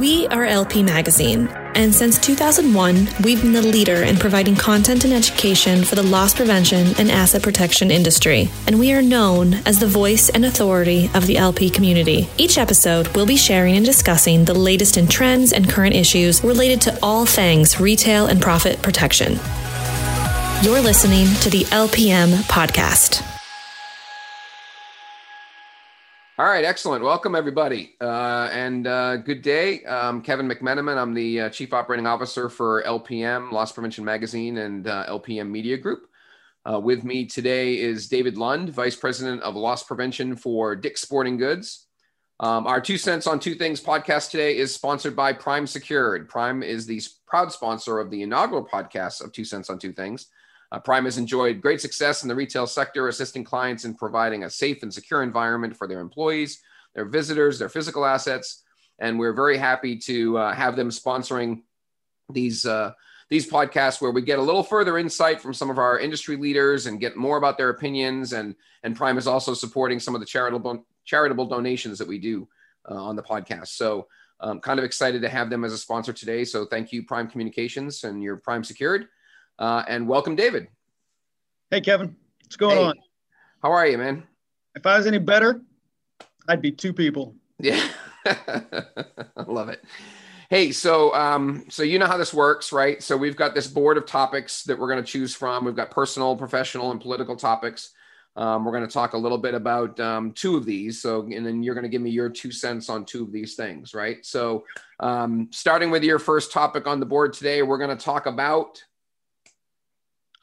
We are LP Magazine, and since 2001, we've been the leader in providing content and education for the loss prevention and asset protection industry, and we are known as the voice and authority of the LP community. Each episode, we'll be sharing and discussing the latest in trends and current issues related to all things retail and profit protection. You're listening to the LPM Podcast. All right, excellent. Welcome, everybody, and good day. Kevin McMenamin. I'm the Chief Operating Officer for LPM, Loss Prevention Magazine, and LPM Media Group. With me today is David Lund, Vice President of Loss Prevention for Dick's Sporting Goods. Our 2 cents on two things podcast today is sponsored by Prime Secured. Prime is the proud sponsor of the inaugural podcast of 2 cents on two things. Prime has enjoyed great success in the retail sector, assisting clients in providing a safe and secure environment for their employees, their visitors, their physical assets. And we're very happy to have them sponsoring these podcasts where we get a little further insight from some of our industry leaders and get more about their opinions. And Prime is also supporting some of the charitable donations that we do on the podcast. So I'm kind of excited to have them as a sponsor today. So thank you, Prime Communications, and your Prime Secured. And welcome, David. Hey, Kevin. What's going on? How are you, man? If I was any better, I'd be two people. Yeah. I love it. Hey, so you know how this works, right? So we've got this board of topics that we're going to choose from. We've got personal, professional, and political topics. We're going to talk a little bit about two of these. So, and then you're going to give me your 2 cents on two of these things, right? So starting with your first topic on the board today, we're going to talk about...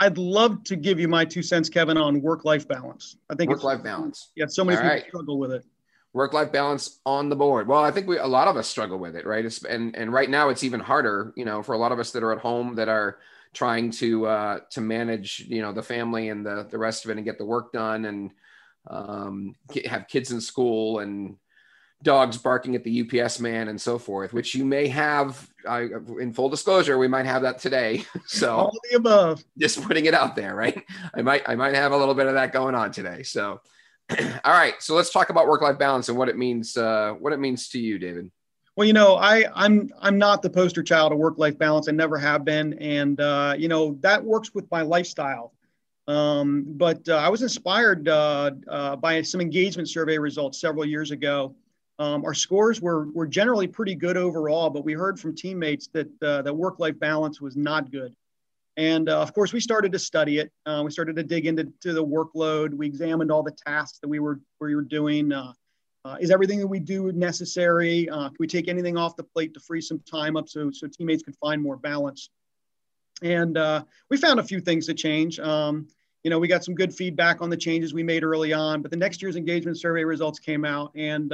I'd love to give you my 2 cents, Kevin, on work-life balance. I think work-life balance. Yeah, so many people struggle with it. Work-life balance on the board. Well, I think a lot of us struggle with it, right? And right now it's even harder, you know, for a lot of us that are at home that are trying to manage, you know, the family and the rest of it and get the work done and have kids in school and dogs barking at the UPS man and so forth, which you may have, in full disclosure, we might have that today. So all the above, just putting it out there, right? I might have a little bit of that going on today. So, all right. So let's talk about work-life balance and what it means to you, David. Well, you know, I'm not the poster child of work-life balance. I never have been. And, you know, that works with my lifestyle. But I was inspired by some engagement survey results several years ago. Our scores were generally pretty good overall, but we heard from teammates that work-life balance was not good. And of course, we started to study it. We started to dig into the workload. We examined all the tasks that we were doing. Is everything that we do necessary? Can we take anything off the plate to free some time up so teammates could find more balance? And we found a few things to change. You know, we got some good feedback on the changes we made early on, but the next year's engagement survey results came out and...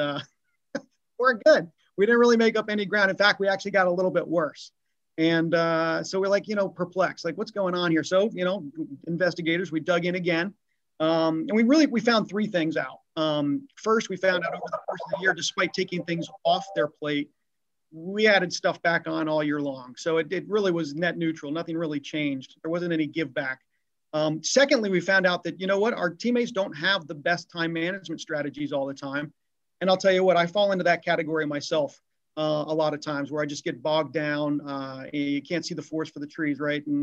we're good. We didn't really make up any ground. In fact, we actually got a little bit worse. And so we're like, you know, perplexed, like what's going on here? So, you know, investigators, we dug in again. And we found three things out. First, we found out over the course of the year, despite taking things off their plate, we added stuff back on all year long. So it really was net neutral. Nothing really changed. There wasn't any give back. Secondly, we found out that, you know what, our teammates don't have the best time management strategies all the time. And I'll tell you what, I fall into that category myself a lot of times where I just get bogged down. You can't see the forest for the trees, right? And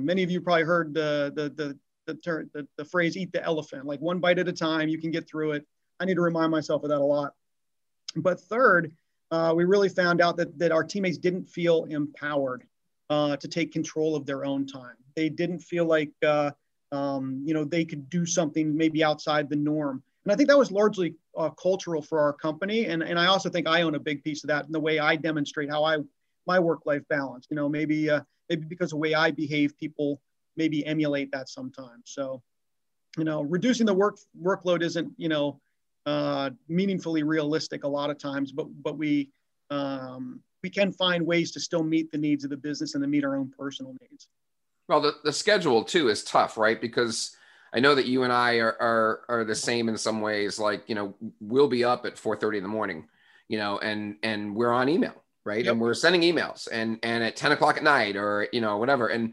many of you probably heard the phrase, eat the elephant, like one bite at a time, you can get through it. I need to remind myself of that a lot. But third, we really found out that our teammates didn't feel empowered to take control of their own time. They didn't feel like, you know, they could do something maybe outside the norm. And I think that was largely cultural for our company. And I also think I own a big piece of that in the way I demonstrate how my work-life balance, you know, maybe because of the way I behave, people maybe emulate that sometimes. So, you know, reducing the workload isn't, you know, meaningfully realistic a lot of times, but we can find ways to still meet the needs of the business and to meet our own personal needs. Well, the schedule too is tough, right? Because I know that you and I are the same in some ways, like, you know, we'll be up at 4:30 in the morning, you know, and we're on email, right? Yep. And we're sending emails and at 10 o'clock at night or, you know, whatever. And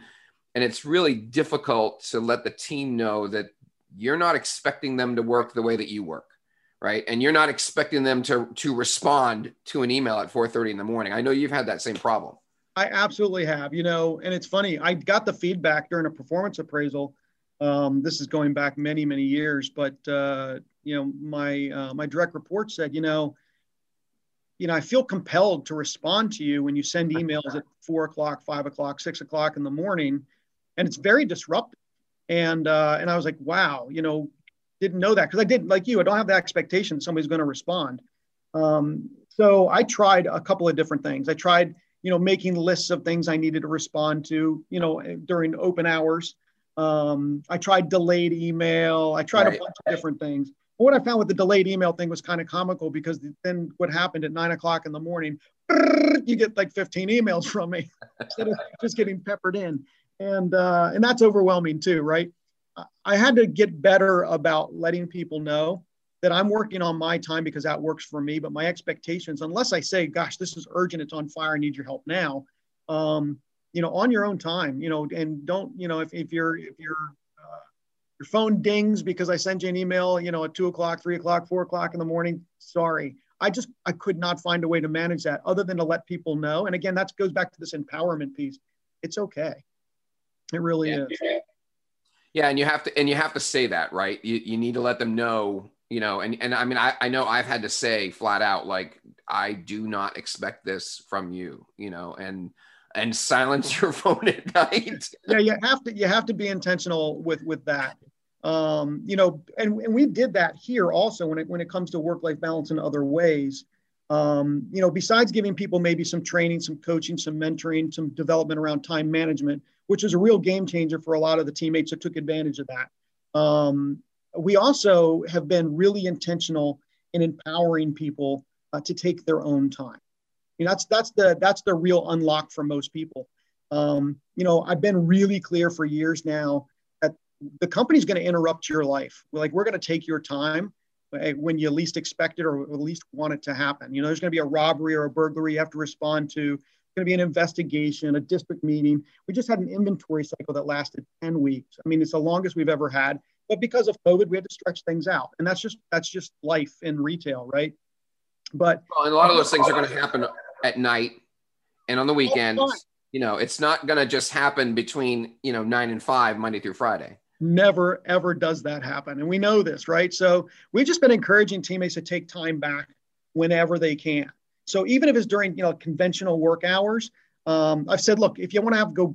it's really difficult to let the team know that you're not expecting them to work the way that you work, right? And you're not expecting them to respond to an email at 4:30 in the morning. I know you've had that same problem. I absolutely have, you know, and it's funny. I got the feedback during a performance appraisal. This is going back many, many years, but, you know, my direct report said, you know, I feel compelled to respond to you when you send emails at 4 o'clock, 5 o'clock, 6 o'clock in the morning, and it's very disruptive. And I was like, wow, you know, didn't know that. Cause I did, like you, I don't have the expectation that somebody's going to respond. So I tried a couple of different things. I tried, you know, making lists of things I needed to respond to, you know, during open hours. I tried delayed email. I tried a bunch of different things. But what I found with the delayed email thing was kind of comical, because then what happened at 9 o'clock in the morning, you get like 15 emails from me instead of just getting peppered in. And that's overwhelming too, right? I had to get better about letting people know that I'm working on my time because that works for me, but my expectations, unless I say, gosh, this is urgent, it's on fire, I need your help now. You know, on your own time, you know, and don't, you know, if your phone dings because I send you an email, you know, at 2 o'clock, 3 o'clock, 4 o'clock in the morning, sorry. I could not find a way to manage that other than to let people know. And again, that goes back to this empowerment piece. It's okay. It really is. Yeah. And you have to say that, right? You need to let them know, you know, and I mean, I know I've had to say flat out, like, I do not expect this from you, you know, and silence your phone at night. Yeah. You have to be intentional with that. You know, and we did that here also when it comes to work-life balance in other ways. You know, besides giving people maybe some training, some coaching, some mentoring, some development around time management, which is a real game changer for a lot of the teammates that took advantage of that. We also have been really intentional in empowering people to take their own time. You know, that's the real unlock for most people. You know, I've been really clear for years now that the company's going to interrupt your life. We're going to take your time when you least expect it or at least want it to happen. You know, there's going to be a robbery or a burglary you have to respond to. It's going to be an investigation, a district meeting. We just had an inventory cycle that lasted 10 weeks. I mean, it's the longest we've ever had. But because of COVID, we had to stretch things out. And that's just life in retail, right? But and a lot of those things are going to happen at night and on the weekends. You know, it's not going to just happen between, you know, 9 and 5, Monday through Friday. Never, ever does that happen. And we know this, right? So we've just been encouraging teammates to take time back whenever they can. So even if it's during, you know, conventional work hours, I've said, look, if you want to go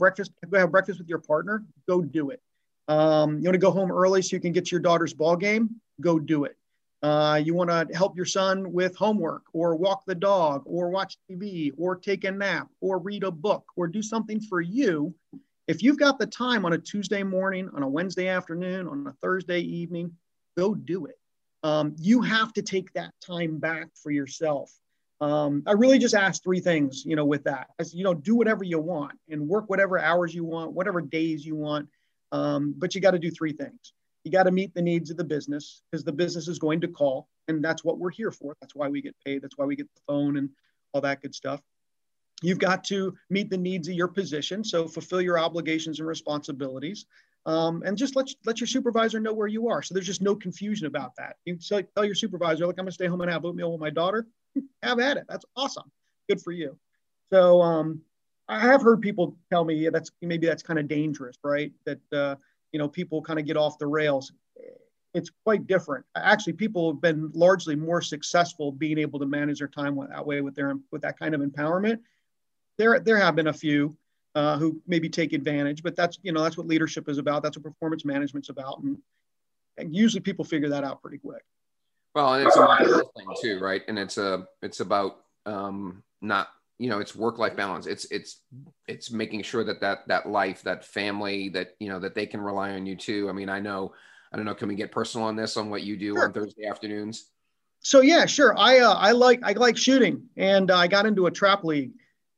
have breakfast with your partner, go do it. You want to go home early so you can get to your daughter's ball game? Go do it. You want to help your son with homework or walk the dog or watch TV or take a nap or read a book or do something for you. If you've got the time on a Tuesday morning, on a Wednesday afternoon, on a Thursday evening, go do it. You have to take that time back for yourself. I really just asked three things, you know, with that. As you know, do whatever you want and work whatever hours you want, whatever days you want. But you got to do three things. You got to meet the needs of the business, because the business is going to call, and that's what we're here for. That's why we get paid. That's why we get the phone and all that good stuff. You've got to meet the needs of your position. So fulfill your obligations and responsibilities, and just let your supervisor know where you are. So there's just no confusion about that. You tell your supervisor, look, I'm gonna stay home and have oatmeal with my daughter. Have at it. That's awesome. Good for you. So, I have heard people tell me, yeah, maybe that's kind of dangerous, right? That, you know, people kind of get off the rails. It's quite different. Actually, people have been largely more successful being able to manage their time that way with that kind of empowerment. There have been a few who maybe take advantage, but that's, you know, that's what leadership is about. That's what performance management's about. And usually people figure that out pretty quick. Well, and it's a mindset thing too, right? And it's about not, you know, it's work-life balance. It's making sure that life, that family, that, you know, that they can rely on you too. I mean, I don't know, can we get personal on this, on what you do on Thursday afternoons? So yeah, sure. I like shooting, and I got into a trap league.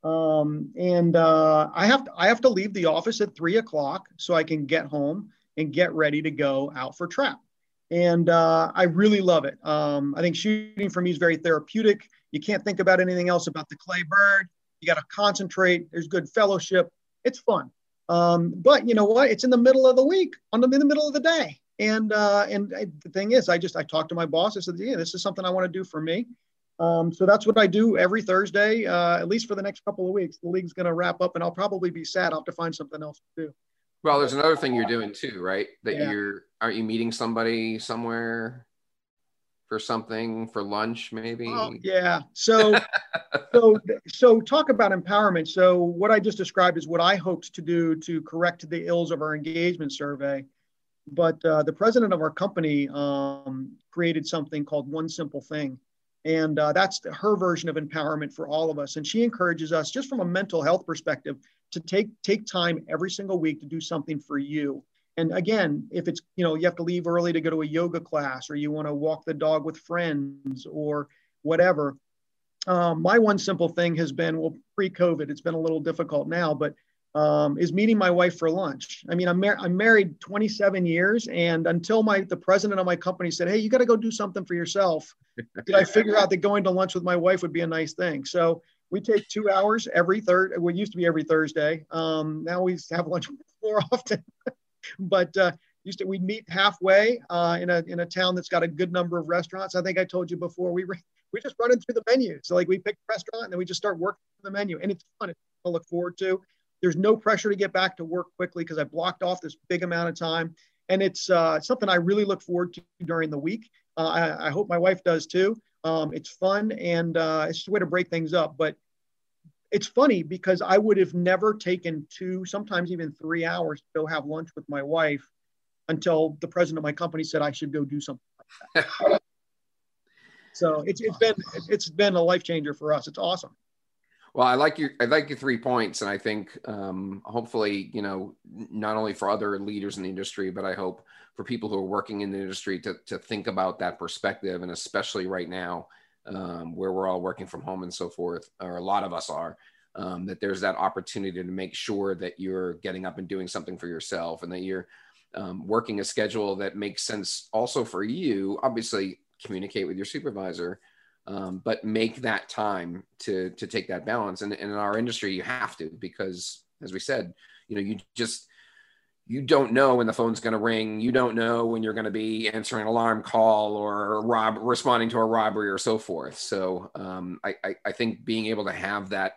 I have to leave the office at 3 o'clock so I can get home and get ready to go out for trap. And, I really love it. I think shooting for me is very therapeutic. You can't think about anything else about the clay bird. You got to concentrate. There's good fellowship. It's fun. But you know what? It's in the middle of the week, in the middle of the day. And the thing is, I talked to my boss. I said, yeah, this is something I want to do for me. So that's what I do every Thursday, at least for the next couple of weeks. The league's going to wrap up and I'll probably be sad. I'll have to find something else to do. Well, there's another thing you're doing too, right? That aren't you meeting somebody somewhere for something for lunch, maybe? Oh, yeah. So talk about empowerment. So what I just described is what I hoped to do to correct the ills of our engagement survey. But the president of our company created something called One Simple Thing. And that's her version of empowerment for all of us. And she encourages us, just from a mental health perspective, to take time every single week to do something for you. And again, if it's, you have to leave early to go to a yoga class, or you want to walk the dog with friends or whatever. My one simple thing has been, well, pre-COVID, it's been a little difficult now, but is meeting my wife for lunch. I mean, I'm married 27 years, and until the president of my company said, hey, you got to go do something for yourself, did I figure out that going to lunch with my wife would be a nice thing. So we take 2 hours every third. Well, it used to be every Thursday. Now we have lunch more often, but we'd meet halfway in a town that's got a good number of restaurants. I think I told you before, we just running through the menu. So like we pick a restaurant and then we just start working the menu, and it's fun. It's fun to look forward to. There's no pressure to get back to work quickly because I blocked off this big amount of time. And it's something I really look forward to during the week. I hope my wife does too. It's fun, and it's just a way to break things up. But it's funny because I would have never taken 2, sometimes even 3 hours to go have lunch with my wife until the president of my company said I should go do something like that. So it's been a life changer for us. It's awesome. Well, I like your 3 points, and I think hopefully, not only for other leaders in the industry, but I hope for people who are working in the industry to think about that perspective, and especially right now where we're all working from home and so forth, or a lot of us are, that there's that opportunity to make sure that you're getting up and doing something for yourself, and that you're working a schedule that makes sense also for you. Obviously, communicate with your supervisor. But make that time to take that balance. And in our industry, you have to, because as we said, you don't know when the phone's going to ring. You don't know when you're going to be answering an alarm call or responding to a robbery or so forth. So I think being able to have that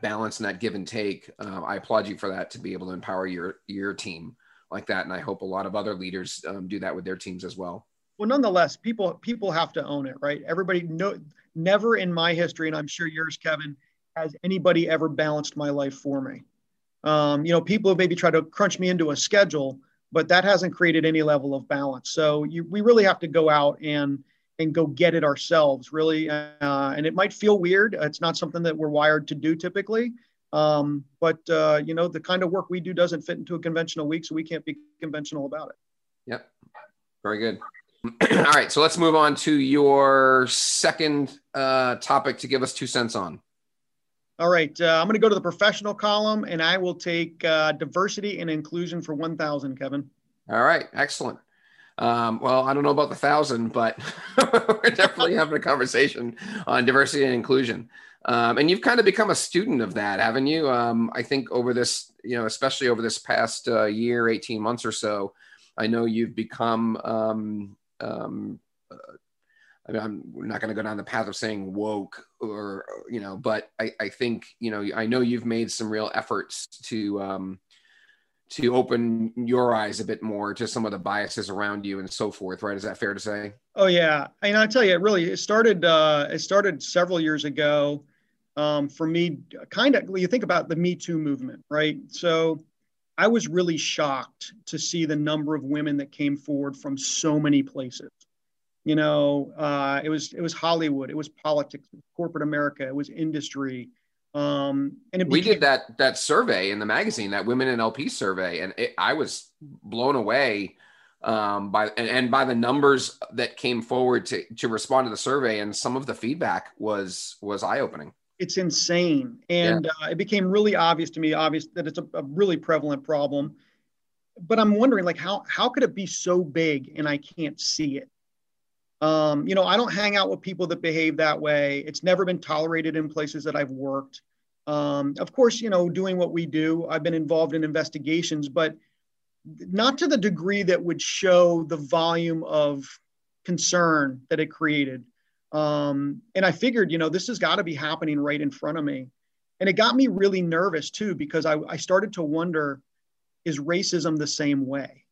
balance and that give and take, I applaud you for that, to be able to empower your team like that. And I hope a lot of other leaders do that with their teams as well. Well, nonetheless, people have to own it, right? Everybody never in my history, and I'm sure yours, Kevin, has anybody ever balanced my life for me. People have maybe tried to crunch me into a schedule, but that hasn't created any level of balance. So we really have to go out and go get it ourselves, really. And it might feel weird. It's not something that we're wired to do typically. But the kind of work we do doesn't fit into a conventional week, so we can't be conventional about it. Yep. Very good. All right, so let's move on to your second topic to give us 2 cents on. All right, I'm going to go to the professional column, and I will take diversity and inclusion for 1,000, Kevin. All right, excellent. Well, I don't know about the 1,000, but we're definitely having a conversation on diversity and inclusion. And you've kind of become a student of that, haven't you? I think over this, especially over this past year, 18 months or so, I know you've become... I'm not going to go down the path of saying woke or, but I think, I know you've made some real efforts to open your eyes a bit more to some of the biases around you and so forth, right? Is that fair to say? Oh yeah. And I tell you, it started several years ago. For me, you think about the Me Too movement, right? So I was really shocked to see the number of women that came forward from so many places. It was Hollywood, it was politics, it was corporate America, it was industry. We did that survey in the magazine, that Women in LP survey, and I was blown away by the numbers that came forward to respond to the survey, and some of the feedback was eye-opening. It's insane. And it became really obvious that it's a really prevalent problem. But I'm wondering, like, how could it be so big and I can't see it? I don't hang out with people that behave that way. It's never been tolerated in places that I've worked. Of course, doing what we do, I've been involved in investigations, but not to the degree that would show the volume of concern that it created. And I figured, you know, this has got to be happening right in front of me. And it got me really nervous too, because I started to wonder, is racism the same way?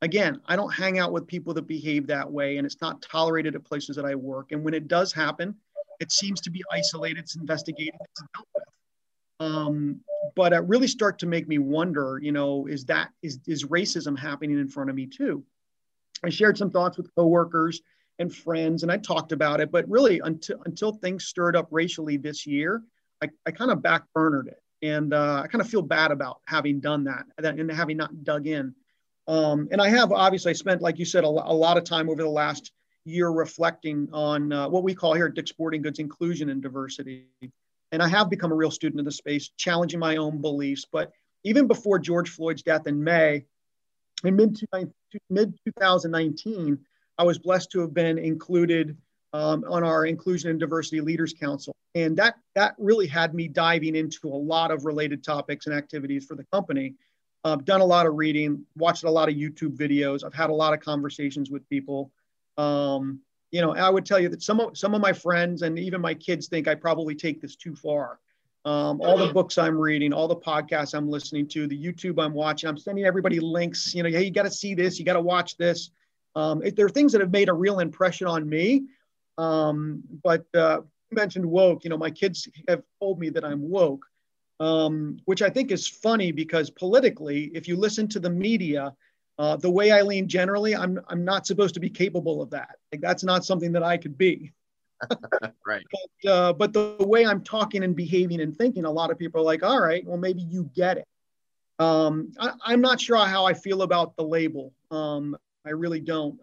Again, I don't hang out with people that behave that way, and it's not tolerated at places that I work. And when it does happen, it seems to be isolated, it's investigated, it's dealt with. But it really started to make me wonder, you know, is racism happening in front of me too? I shared some thoughts with coworkers and friends, and I talked about it, but really until things stirred up racially this year, I kind of backburnered it. And I kind of feel bad about having done that and having not dug in. And I have obviously spent, like you said, a lot of time over the last year reflecting on what we call here at Dick's Sporting Goods inclusion and diversity. And I have become a real student of the space, challenging my own beliefs. But even before George Floyd's death in May, in mid-2019, I was blessed to have been included on our Inclusion and Diversity Leaders Council. And that really had me diving into a lot of related topics and activities for the company. I've done a lot of reading, watched a lot of YouTube videos. I've had a lot of conversations with people. You know, I would tell you that some of my friends and even my kids think I probably take this too far. All the books I'm reading, all the podcasts I'm listening to, the YouTube I'm watching, I'm sending everybody links, you know, hey, you got to see this, you got to watch this. There are things that have made a real impression on me. But you mentioned woke, you know, my kids have told me that I'm woke, which I think is funny because politically, if you listen to the media, the way I lean generally, I'm not supposed to be capable of that. Like that's not something that I could be. Right. But the way I'm talking and behaving and thinking, a lot of people are like, all right, well, maybe you get it. I'm not sure how I feel about the label. I really don't.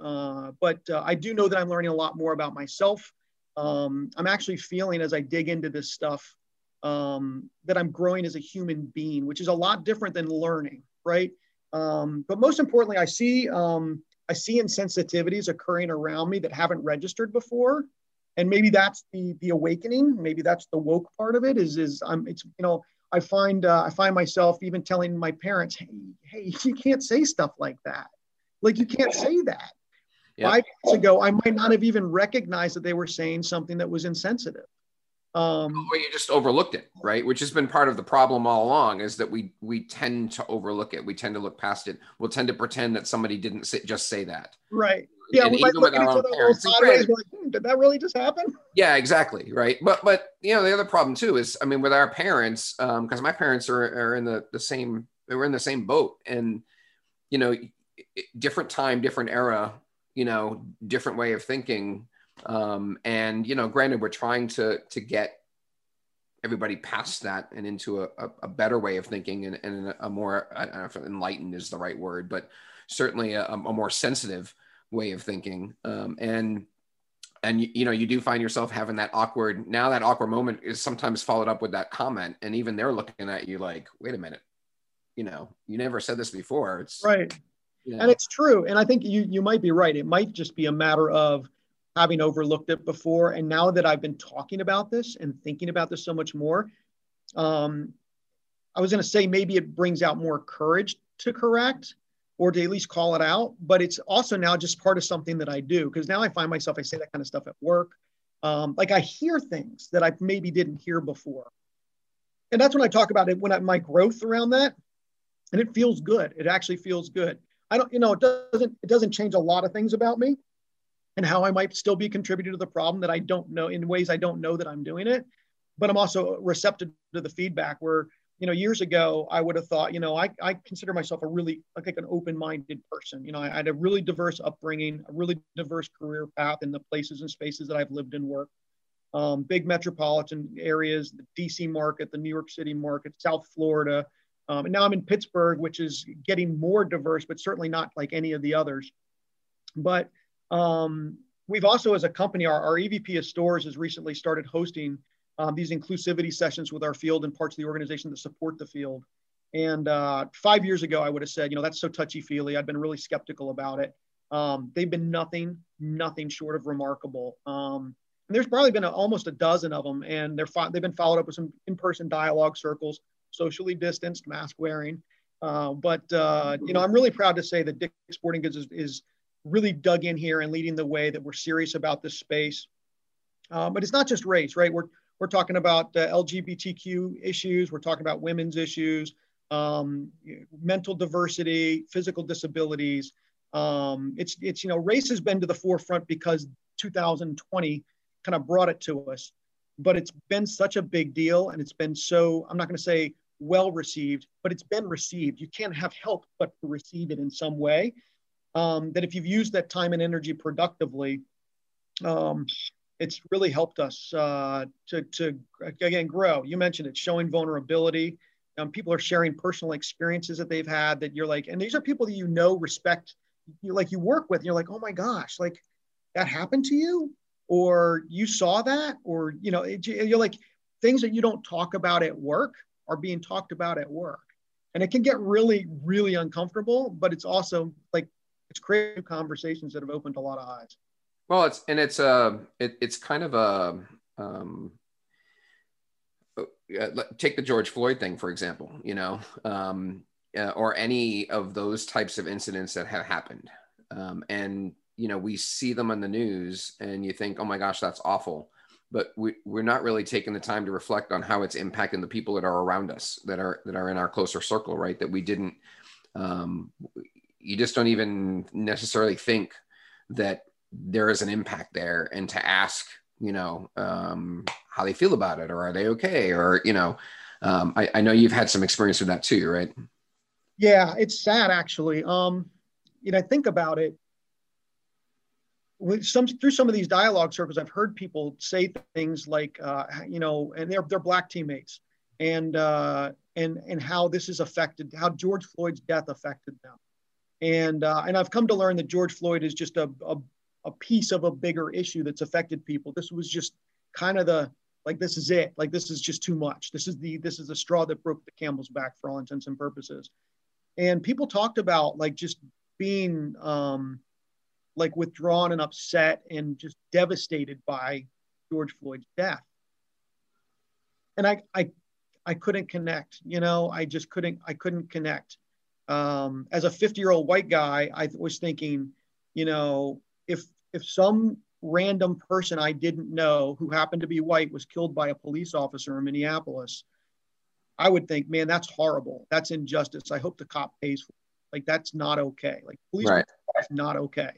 But I do know that I'm learning a lot more about myself. I'm actually feeling as I dig into this stuff that I'm growing as a human being, which is a lot different than learning, right? But most importantly, I see insensitivities occurring around me that haven't registered before, and maybe that's the awakening. Maybe that's the woke part of it. I find myself even telling my parents, hey, you can't say stuff like that. Like you can't say that. Yep. 5 years ago, I might not have even recognized that they were saying something that was insensitive. Or you just overlooked it, right? Which has been part of the problem all along, is that we tend to overlook it. We tend to look past it. We'll tend to pretend that somebody didn't just say that. Right. Yeah. We might look at each other sideways, like, did that really just happen? Yeah, exactly. Right. But you know, the other problem too is, I mean, with our parents, because my parents are in the same boat, and you know, different time, different era, you know, different way of thinking. And, you know, granted, we're trying to get everybody past that and into a better way of thinking and a more, I don't know if enlightened is the right word, but certainly a more sensitive way of thinking. And, you know, you do find yourself having that awkward moment is sometimes followed up with that comment. And even they're looking at you like, wait a minute, you know, you never said this before. It's right. You know. And it's true. And I think you might be right. It might just be a matter of having overlooked it before. And now that I've been talking about this and thinking about this so much more, I was going to say maybe it brings out more courage to correct or to at least call it out. But it's also now just part of something that I do, because now I find myself, I say that kind of stuff at work. Like I hear things that I maybe didn't hear before. And that's when I talk about it, my growth around that. And it feels good. It actually feels good. I don't, you know, it doesn't change a lot of things about me and how I might still be contributing to the problem that I don't know, in ways I don't know that I'm doing it. But I'm also receptive to the feedback where, you know, years ago, I would have thought, you know, I consider myself a really, like an open-minded person. You know, I had a really diverse upbringing, a really diverse career path in the places and spaces that I've lived and worked. Big metropolitan areas, the DC market, the New York City market, South Florida. And now I'm in Pittsburgh, which is getting more diverse, but certainly not like any of the others. But we've also, as a company, our EVP of stores has recently started hosting these inclusivity sessions with our field and parts of the organization that support the field. And 5 years ago, I would have said, you know, that's so touchy-feely. I've been really skeptical about it. They've been nothing short of remarkable. And there's probably been almost a dozen of them. And they've been followed up with some in-person dialogue circles, socially distanced, mask wearing. I'm really proud to say that Dick's Sporting Goods is really dug in here and leading the way, that we're serious about this space. But it's not just race, right? We're talking about LGBTQ issues. We're talking about women's issues, mental diversity, physical disabilities. Race has been to the forefront because 2020 kind of brought it to us, but it's been such a big deal, and it's been so, I'm not going to say well received, but it's been received. You can't have help but to receive it in some way. That if you've used that time and energy productively, it's really helped us to grow. You mentioned it, showing vulnerability. People are sharing personal experiences that they've had that you're like, and these are people that you know, respect, you like, you work with, and you're like, oh my gosh, like that happened to you, or you saw that, or you know, you're like, things that you don't talk about at work are being talked about at work, and it can get really, really uncomfortable. But it's also like, it's creative conversations that have opened a lot of eyes. Well, it's kind of a take the George Floyd thing, for example, or any of those types of incidents that have happened. We see them on the news and you think, oh my gosh, that's awful. But we're not really taking the time to reflect on how it's impacting the people that are around us, that are in our closer circle, right? That we didn't, you just don't even necessarily think that there is an impact there, and to ask, how they feel about it, or are they okay? Or, I know you've had some experience with that too, right? Yeah, it's sad actually. I think about it through some of these dialogue circles, I've heard people say things like, and they're Black teammates, and how this is affected, how George Floyd's death affected them. And I've come to learn that George Floyd is just a piece of a bigger issue that's affected people. This was just kind of this is it. Like, this is just too much. This is the straw that broke the camel's back for all intents and purposes. And people talked about just being withdrawn and upset and just devastated by George Floyd's death. And I couldn't connect, I couldn't connect. As a 50-year-old white guy, I was thinking, if some random person I didn't know who happened to be white was killed by a police officer in Minneapolis, I would think, man, that's horrible. That's injustice. I hope the cop pays for it. That's not okay. Police right. That's not okay.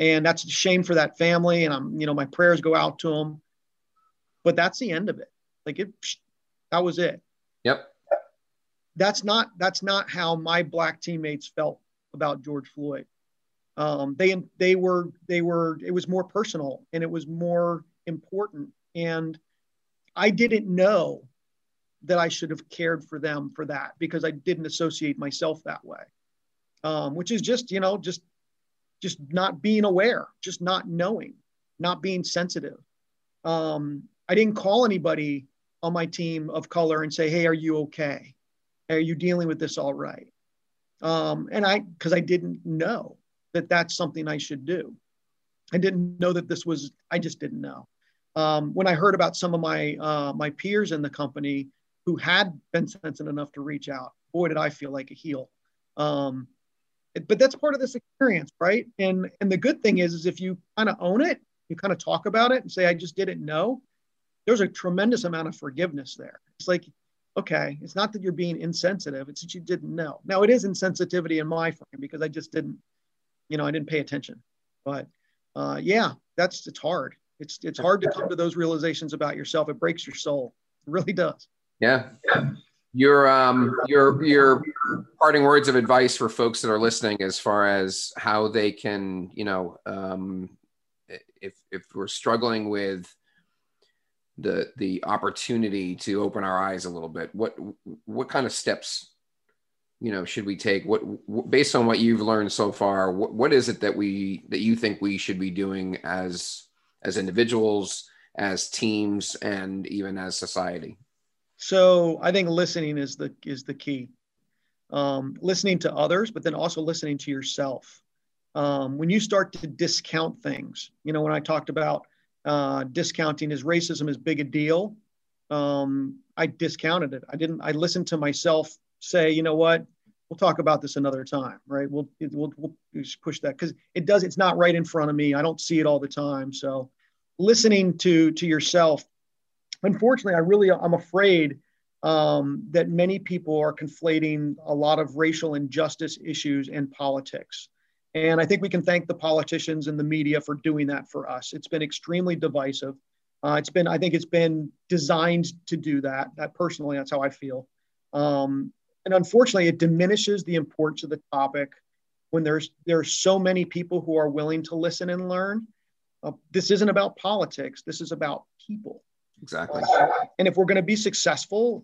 And that's a shame for that family. And I'm, my prayers go out to them, but that's the end of it. That was it. Yep. That's not how my Black teammates felt about George Floyd. It was more personal and it was more important. And I didn't know that I should have cared for them for that, because I didn't associate myself that way. Which is just not being aware, just not knowing, not being sensitive. I didn't call anybody on my team of color and say, hey, are you okay? Are you dealing with this all right? Because I didn't know that that's something I should do. I didn't know that this was, I just didn't know. When I heard about some of my my peers in the company who had been sensitive enough to reach out, boy, did I feel like a heel. But that's part of this experience, right? And the good thing is if you kind of own it, you kind of talk about it and say, I just didn't know, there's a tremendous amount of forgiveness there. It's like, okay, it's not that you're being insensitive, it's that you didn't know. Now it is insensitivity in my frame because I just didn't, I didn't pay attention. But it's hard. It's hard to come to those realizations about yourself. It breaks your soul. It really does. Yeah. Your parting words of advice for folks that are listening, as far as how they can, if we're struggling with the opportunity to open our eyes a little bit, what kind of steps, should we take? What based on what you've learned so far, what is it that you think we should be doing as individuals, as teams, and even as society? So I think listening is the key. Listening to others, but then also listening to yourself. When you start to discount things, when I talked about discounting, is racism is big a deal. I discounted it. I listened to myself say, you know what, we'll talk about this another time, right? We'll just push that because it does, it's not right in front of me. I don't see it all the time. So listening to yourself, unfortunately, I'm afraid that many people are conflating a lot of racial injustice issues and politics. And I think we can thank the politicians and the media for doing that for us. It's been extremely divisive. I think it's been designed to do that. That personally, that's how I feel. And unfortunately, it diminishes the importance of the topic when there are so many people who are willing to listen and learn. This isn't about politics. This is about people. Exactly. And if we're going to be successful,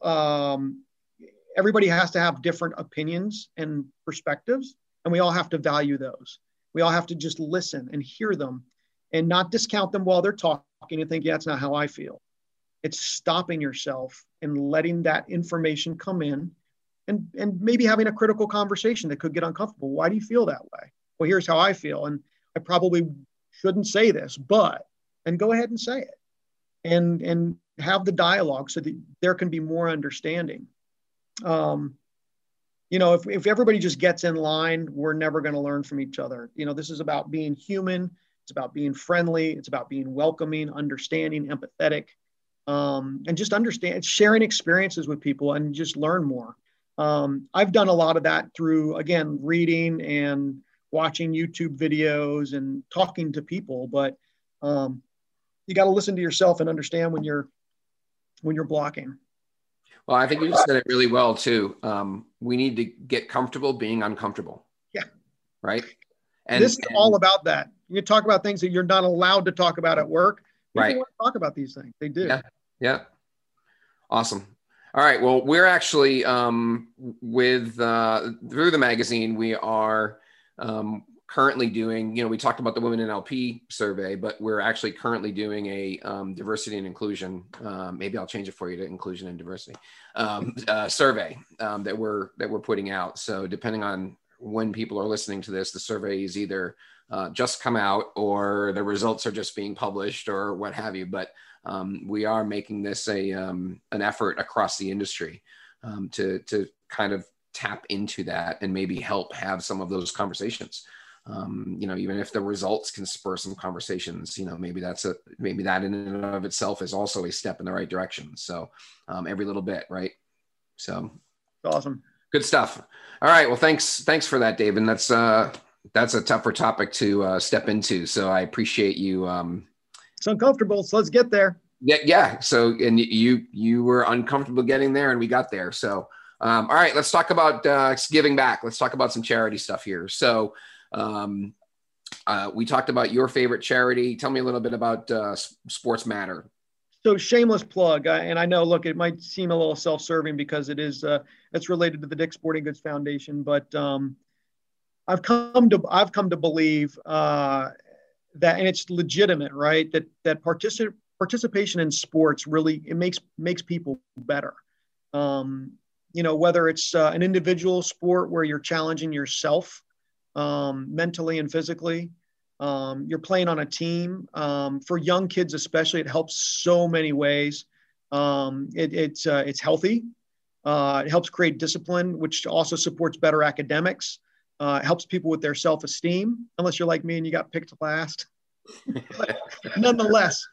everybody has to have different opinions and perspectives, and we all have to value those. We all have to just listen and hear them and not discount them while they're talking and think, yeah, that's not how I feel. It's stopping yourself and letting that information come in and maybe having a critical conversation that could get uncomfortable. Why do you feel that way? Well, here's how I feel. And I probably shouldn't say this, but, and go ahead and say it and have the dialogue so that there can be more understanding. You know, if everybody just gets in line, we're never going to learn from each other. You know, this is about being human. It's about being friendly. It's about being welcoming, understanding, empathetic, and just understand, sharing experiences with people and just learn more. I've done a lot of that through, again, reading and watching YouTube videos and talking to people, but you got to listen to yourself and understand when you're blocking. Well, I think you said it really well too. We need to get comfortable being uncomfortable. Yeah. Right. And this is all about that. You talk about things that you're not allowed to talk about at work. People right. want to talk about these things. They do. Yeah. Yeah. Awesome. All right. Well, we're actually through the magazine, we are currently doing, you know, we talked about the Women in LP survey, but we're actually currently doing a diversity and inclusion. Maybe I'll change it for you to inclusion and diversity survey that we're putting out. So depending on when people are listening to this, the survey is either just come out or the results are just being published or what have you. But we are making this an effort across the industry to kind of tap into that and maybe help have some of those conversations. You know, even if the results can spur some conversations, you know, maybe that in and of itself is also a step in the right direction. So every little bit, right? So awesome. Good stuff. All right. Well, thanks for that, David. That's a tougher topic to step into. So I appreciate you. It's uncomfortable. So let's get there. Yeah. So, and you were uncomfortable getting there and we got there. So, all right, let's talk about giving back. Let's talk about some charity stuff here. So, we talked about your favorite charity. Tell me a little bit about Sports Matter. So shameless plug, and I know, look, it might seem a little self-serving because it is, it's related to the Dick's Sporting Goods Foundation, but I've come to believe that, and it's legitimate, right? That participation in sports really, it makes people better. You know, whether it's an individual sport where you're challenging yourself mentally and physically, you're playing on a team. For young kids especially, it helps so many ways. It's healthy. It helps create discipline, which also supports better academics. It helps people with their self-esteem, unless you're like me and you got picked last. But nonetheless,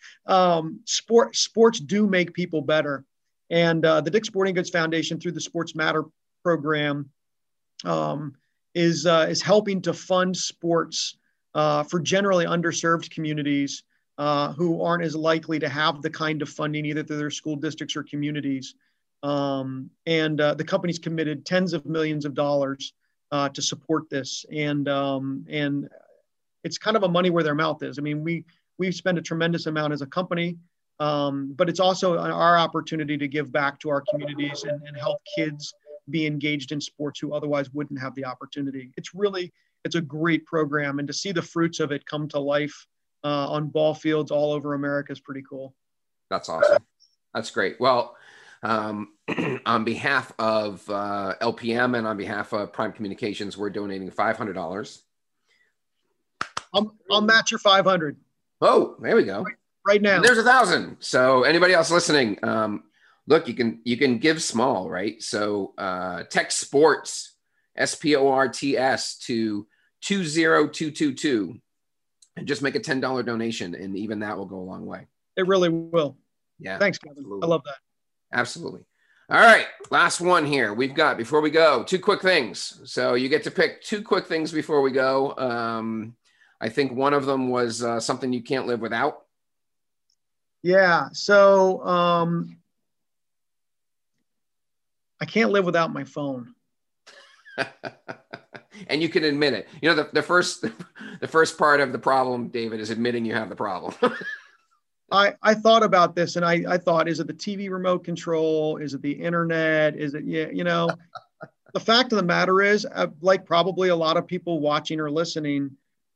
sports do make people better. And the Dick's Sporting Goods Foundation, through the Sports Matter program, is helping to fund sports for generally underserved communities who aren't as likely to have the kind of funding either through their school districts or communities. And the company's committed tens of millions of dollars to support this. And it's kind of a money where their mouth is. I mean, we spend a tremendous amount as a company. But it's also our opportunity to give back to our communities and help kids be engaged in sports who otherwise wouldn't have the opportunity. It's a great program, and to see the fruits of it come to life on ball fields all over America is pretty cool. That's awesome. That's great. Well, on behalf of LPM and on behalf of Prime Communications, we're donating $500. I'll match your $500. Oh, there we go. Right now, and there's 1,000. So anybody else listening, look, you can give small, right? So text sports SPORTS to 20222 and just make a $10 donation. And even that will go a long way. It really will. Yeah. Thanks, Kevin. Absolutely. I love that. Absolutely. All right. Last one here. We've got, before we go, two quick things. So you get to pick two quick things before we go. I think one of them was something you can't live without. Yeah. So I can't live without my phone. And you can admit it. You know, the first part of the problem, David, is admitting you have the problem. I thought about this and I thought, is it the TV remote control? Is it the internet? Is it, yeah, you know, the fact of the matter is, like probably a lot of people watching or listening,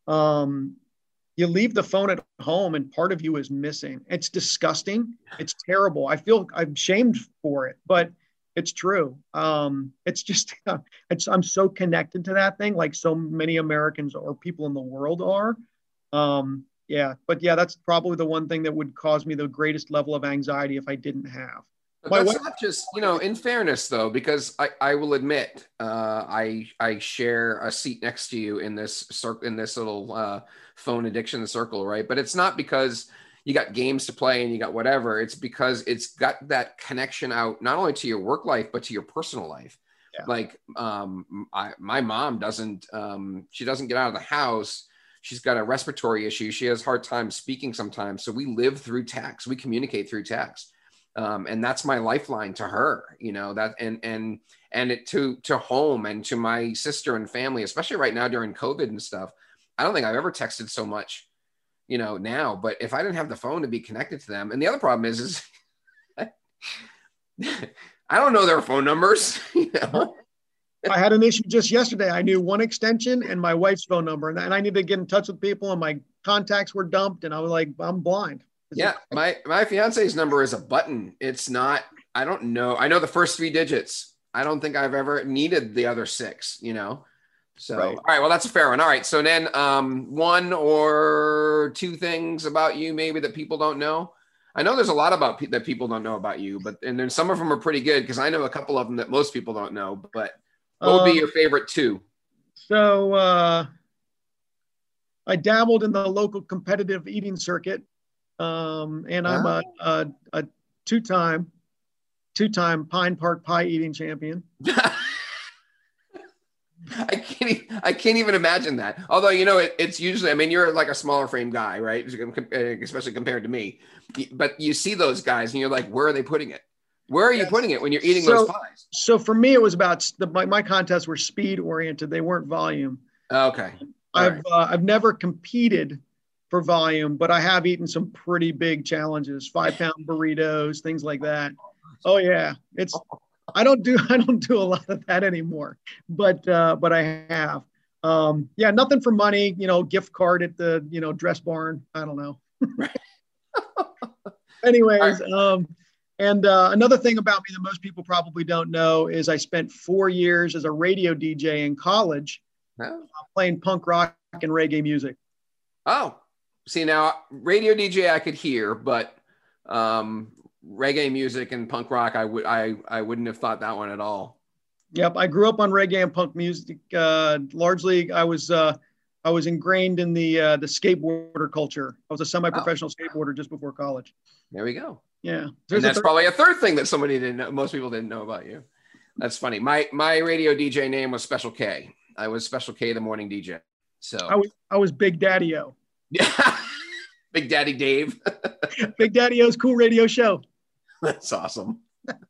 you leave the phone at home and part of you is missing. It's disgusting. It's terrible. I'm shamed for it, but it's true. It's just, I'm so connected to that thing. Like so many Americans or people in the world are. Yeah. But yeah, that's probably the one thing that would cause me the greatest level of anxiety if I didn't have. But that's not just, you know, in fairness though, because I will admit, I share a seat next to you in this circle, in this little phone addiction circle, right? But it's not because you got games to play and you got whatever. It's because it's got that connection out, not only to your work life, but to your personal life. Yeah. Like my mom doesn't get out of the house. She's got a respiratory issue. She has a hard time speaking sometimes. So we live through text. We communicate through text. And that's my lifeline to her, you know, that and it to home and to my sister and family, especially right now during COVID and stuff. I don't think I've ever texted so much, you know, now, but if I didn't have the phone to be connected to them. And the other problem is I don't know their phone numbers, you know? I had an issue just yesterday. I knew one extension and my wife's phone number, and I needed to get in touch with people, and my contacts were dumped, and I was like, I'm blind. Yeah, my fiance's number is a button. It's not. I don't know. I know the first three digits. I don't think I've ever needed the other six. You know. So right. All right. Well, that's a fair one. All right. So then, one or two things about you maybe that people don't know. I know there's a lot about that people don't know about you, and then some of them are pretty good because I know a couple of them that most people don't know, but. What would be your favorite two? So I dabbled in the local competitive eating circuit, and wow. I'm a two-time Pine Park pie eating champion. I can't even imagine that. Although, you know, it's usually, I mean, you're like a smaller frame guy, right? Especially compared to me. But you see those guys, and you're like, where are they putting it? Where are you putting it when you're eating those pies? So for me, it was about my contests were speed oriented. They weren't volume. Okay. I've never competed for volume, but I have eaten some pretty big challenges, 5-pound burritos, things like that. Oh yeah. It's, I don't do a lot of that anymore, but I have, yeah, nothing for money, you know, gift card at the, you know, dress barn. I don't know. Anyways. Right. And another thing about me that most people probably don't know is I spent 4 years as a radio DJ in college playing punk rock and reggae music. Oh, see now, radio DJ I could hear, but reggae music and punk rock, I wouldn't have thought that one at all. Yep, I grew up on reggae and punk music. Largely, I was ingrained in the skateboarder culture. I was a semi-professional skateboarder just before college. There we go. Yeah. And that's probably a third thing that somebody didn't know. Most people didn't know about you. That's funny. My radio DJ name was Special K. I was Special K, the morning DJ. So I was Big Daddy-O. Yeah. Big Daddy Dave. Big Daddy-O's cool radio show. That's awesome. All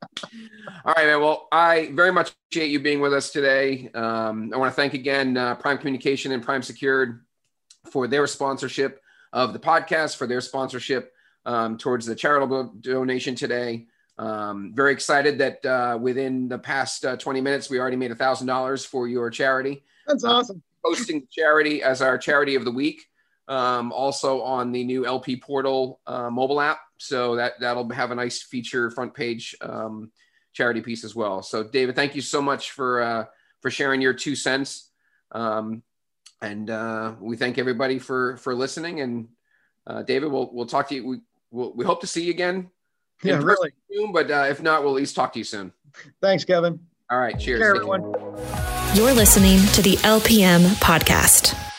right, man. Well, I very much appreciate you being with us today. I want to thank again, Prime Communication and Prime Secured for their sponsorship of the podcast, for their sponsorship towards the charitable donation today. Very excited that within the past 20 minutes, we already made $1,000 for your charity. That's awesome. Posting charity as our charity of the week. Also on the new LP Portal mobile app. So that'll have a nice feature front page charity piece as well. So David, thank you so much for sharing your 2 cents. And we thank everybody for listening. And David, we'll talk to you. We hope to see you again. Yeah, really. Soon, but if not, we'll at least talk to you soon. Thanks, Kevin. All right. Cheers. Take care, everyone. You're listening to the LPM Podcast.